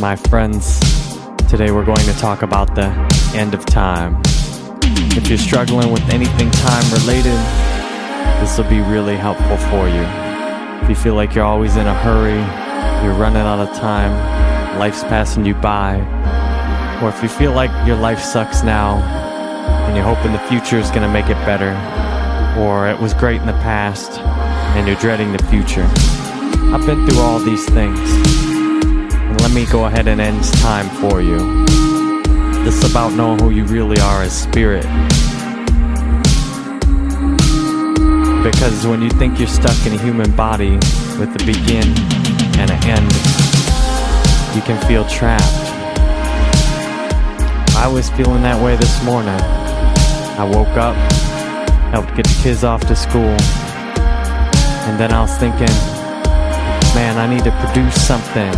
my friends. Today we're going to talk about the end of time. If you're struggling with anything time related, this will be really helpful for you. If you feel like you're always in a hurry, you're running out of time, life's passing you by, or if you feel like your life sucks now and you're hoping the future is going to make it better, or it was great in the past and you're dreading the future. I've been through all these things, and let me go ahead and end time for you. This is about knowing who you really are as spirit. Because when you think you're stuck in a human body with a begin and an end, you can feel trapped. I was feeling that way this morning. I woke up, helped get the kids off to school, and then I was thinking, man, I need to produce something.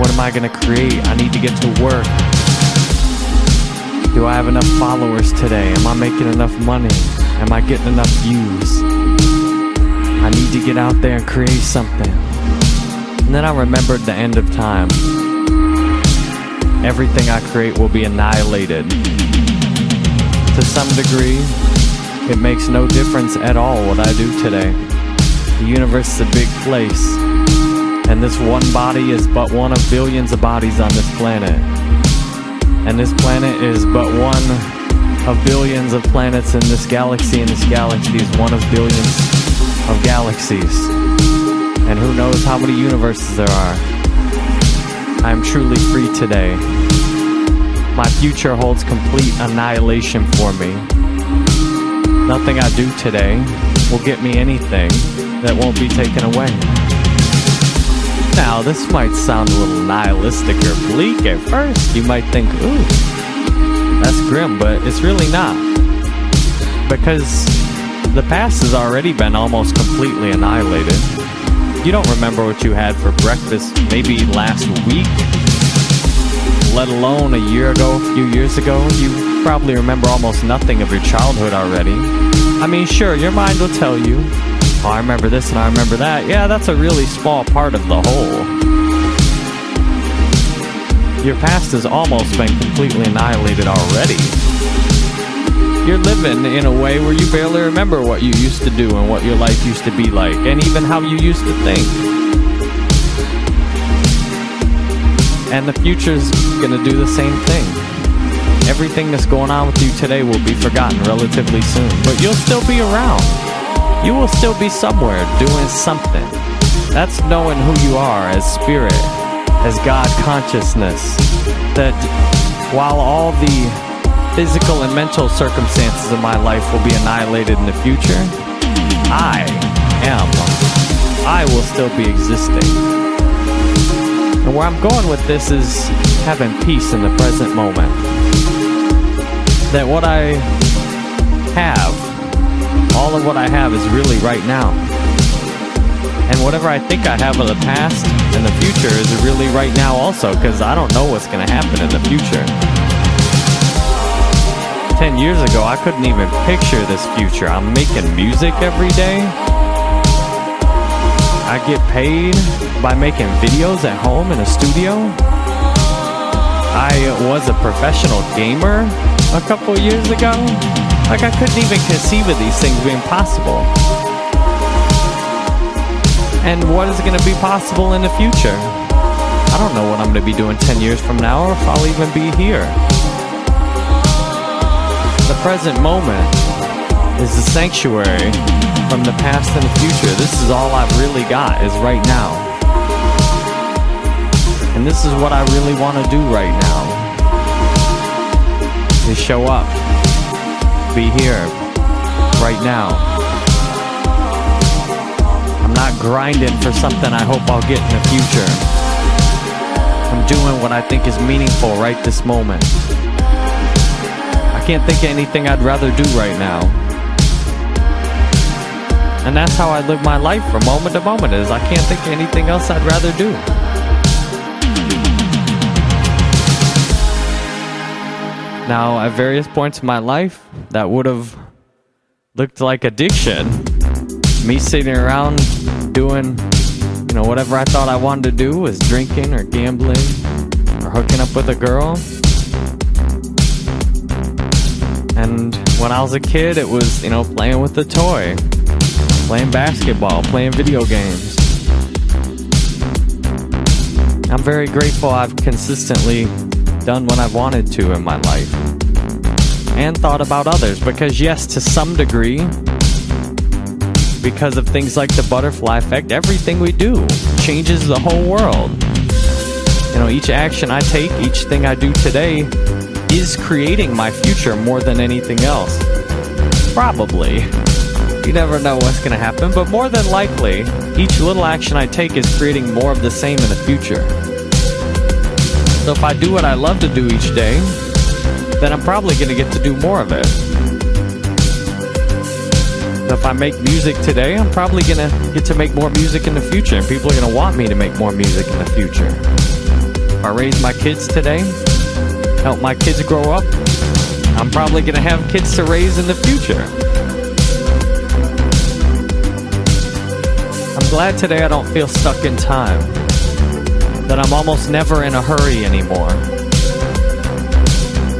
What am I going to create? I need to get to work. Do I have enough followers today? Am I making enough money? Am I getting enough views? I need to get out there and create something. And then I remembered the end of time. Everything I create will be annihilated. To some degree, it makes no difference at all what I do today. The universe is a big place, and this one body is but one of billions of bodies on this planet. And this planet is but one of billions of planets in this galaxy, and this galaxy is one of billions of galaxies. And who knows how many universes there are. I am truly free today. My future holds complete annihilation for me. Nothing I do today will get me anything that won't be taken away. Now, this might sound a little nihilistic or bleak at first. You might think, ooh, that's grim, but it's really not. Because the past has already been almost completely annihilated. You don't remember what you had for breakfast maybe last week, let alone a year ago, a few years ago. You probably remember almost nothing of your childhood already. I mean, sure, your mind will tell you, oh, I remember this and I remember that. Yeah, that's a really small part of the whole. Your past has almost been completely annihilated already. You're living in a way where you barely remember what you used to do and what your life used to be like, and even how you used to think. And the future's gonna do the same thing. Everything that's going on with you today will be forgotten relatively soon, but you'll still be around. You will still be somewhere doing something. That's knowing who you are as spirit, as God consciousness. That while all the physical and mental circumstances of my life will be annihilated in the future, I will still be existing. And where I'm going with this is having peace in the present moment. That what I have, all of what I have is really right now. And whatever I think I have of the past and the future is really right now also, because I don't know what's going to happen in the future. 10 years ago, I couldn't even picture this future. I'm making music every day. I get paid by making videos at home in a studio. I was a professional gamer a couple years ago. Like, I couldn't even conceive of these things being possible. And what is going to be possible in the future? I don't know what I'm going to be doing 10 years from now, or if I'll even be here. The present moment is the sanctuary from the past and the future. This is all I've really got, is right now. And this is what I really want to do right now. Is show up. Be here right now. I'm not grinding for something I hope I'll get in the future. I'm doing what I think is meaningful right this moment. I can't think of anything I'd rather do right now. And that's how I live my life from moment to moment, is I can't think of anything else I'd rather do. Now, at various points in my life, that would have looked like addiction. Me sitting around doing, whatever I thought I wanted to do, was drinking or gambling or hooking up with a girl. And when I was a kid, it was, you know, playing with a toy, playing basketball, playing video games. I'm very grateful I've consistently done what I've wanted to in my life and thought about others, because yes, to some degree, because of things like the butterfly effect, everything we do changes the whole world. You know, each action I take, each thing I do today is creating my future more than anything else. Probably. You never know what's going to happen, but more than likely, each little action I take is creating more of the same in the future. So if I do what I love to do each day, then I'm probably going to get to do more of it. So if I make music today, I'm probably going to get to make more music in the future, and people are going to want me to make more music in the future. If I raise my kids today, help my kids grow up, I'm probably going to have kids to raise in the future. I'm glad today I don't feel stuck in time, that I'm almost never in a hurry anymore.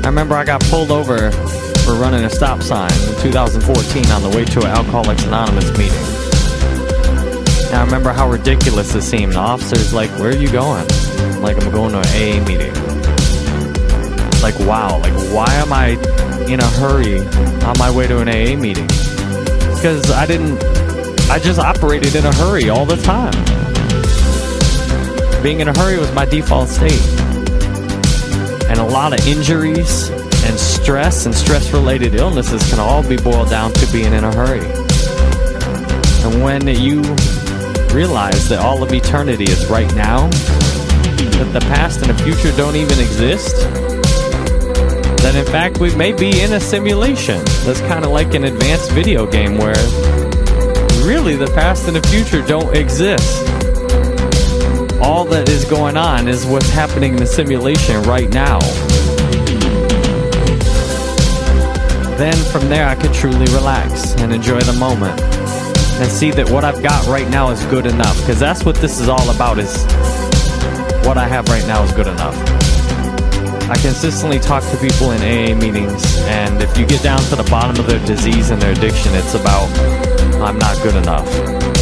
I remember I got pulled over for running a stop sign in 2014 on the way to an Alcoholics Anonymous meeting. And I remember how ridiculous it seemed. The officer's like, "Where are you going?" I'm like, "I'm going to an AA meeting." Like, wow, like, why am I in a hurry on my way to an AA meeting? Because I just operated in a hurry all the time. Being in a hurry was my default state. And a lot of injuries and stress-related illnesses can all be boiled down to being in a hurry. And when you realize that all of eternity is right now, that the past and the future don't even exist, then in fact we may be in a simulation. That's kind of like an advanced video game where really, the past and the future don't exist. All that is going on is what's happening in the simulation right now. Then from there, I could truly relax and enjoy the moment and see that what I've got right now is good enough, because that's what this is all about, is what I have right now is good enough. I consistently talk to people in AA meetings, and if you get down to the bottom of their disease and their addiction, it's about, I'm not good enough.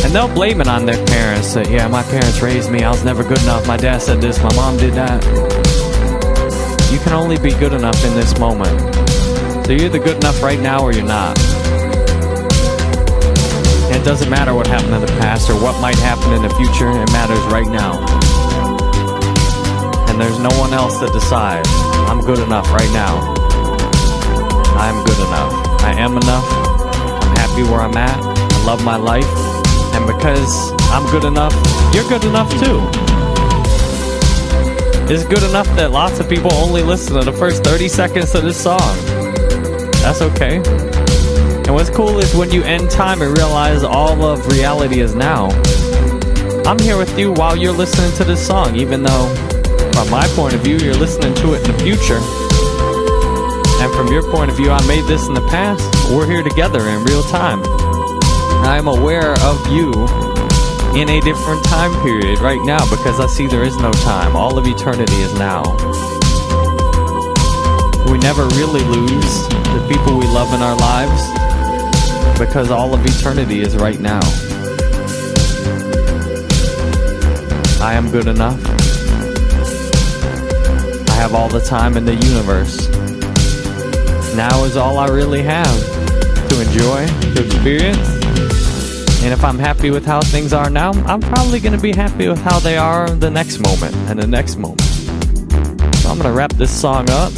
And they'll blame it on their parents. That, yeah, my parents raised me. I was never good enough. My dad said this. My mom did that. You can only be good enough in this moment. So you're either good enough right now or you're not. And it doesn't matter what happened in the past or what might happen in the future. It matters right now. And there's no one else that decides. I'm good enough right now. I'm good enough. I am enough. I'm happy where I'm at. Love my life, and because I'm good enough, you're good enough too. It's good enough that lots of people only listen to the first 30 seconds of this song. That's okay. And what's cool is when you end time and realize all of reality is now. I'm here with you while you're listening to this song, even though from my point of view you're listening to it in the future, and from your point of view I made this in the past. We're here together in real time. I'm aware of you in a different time period right now, because I see there is no time. All of eternity is now. We never really lose the people we love in our lives, because all of eternity is right now. I am good enough. I have all the time in the universe. Now is all I really have to enjoy, to experience. And if I'm happy with how things are now, I'm probably going to be happy with how they are the next moment and the next moment. So I'm going to wrap this song up.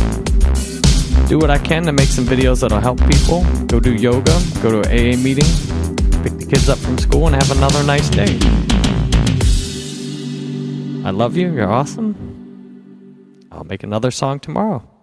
Do what I can to make some videos that'll help people. Go do yoga. Go to an AA meeting. Pick the kids up from school and have another nice day. I love you. You're awesome. I'll make another song tomorrow.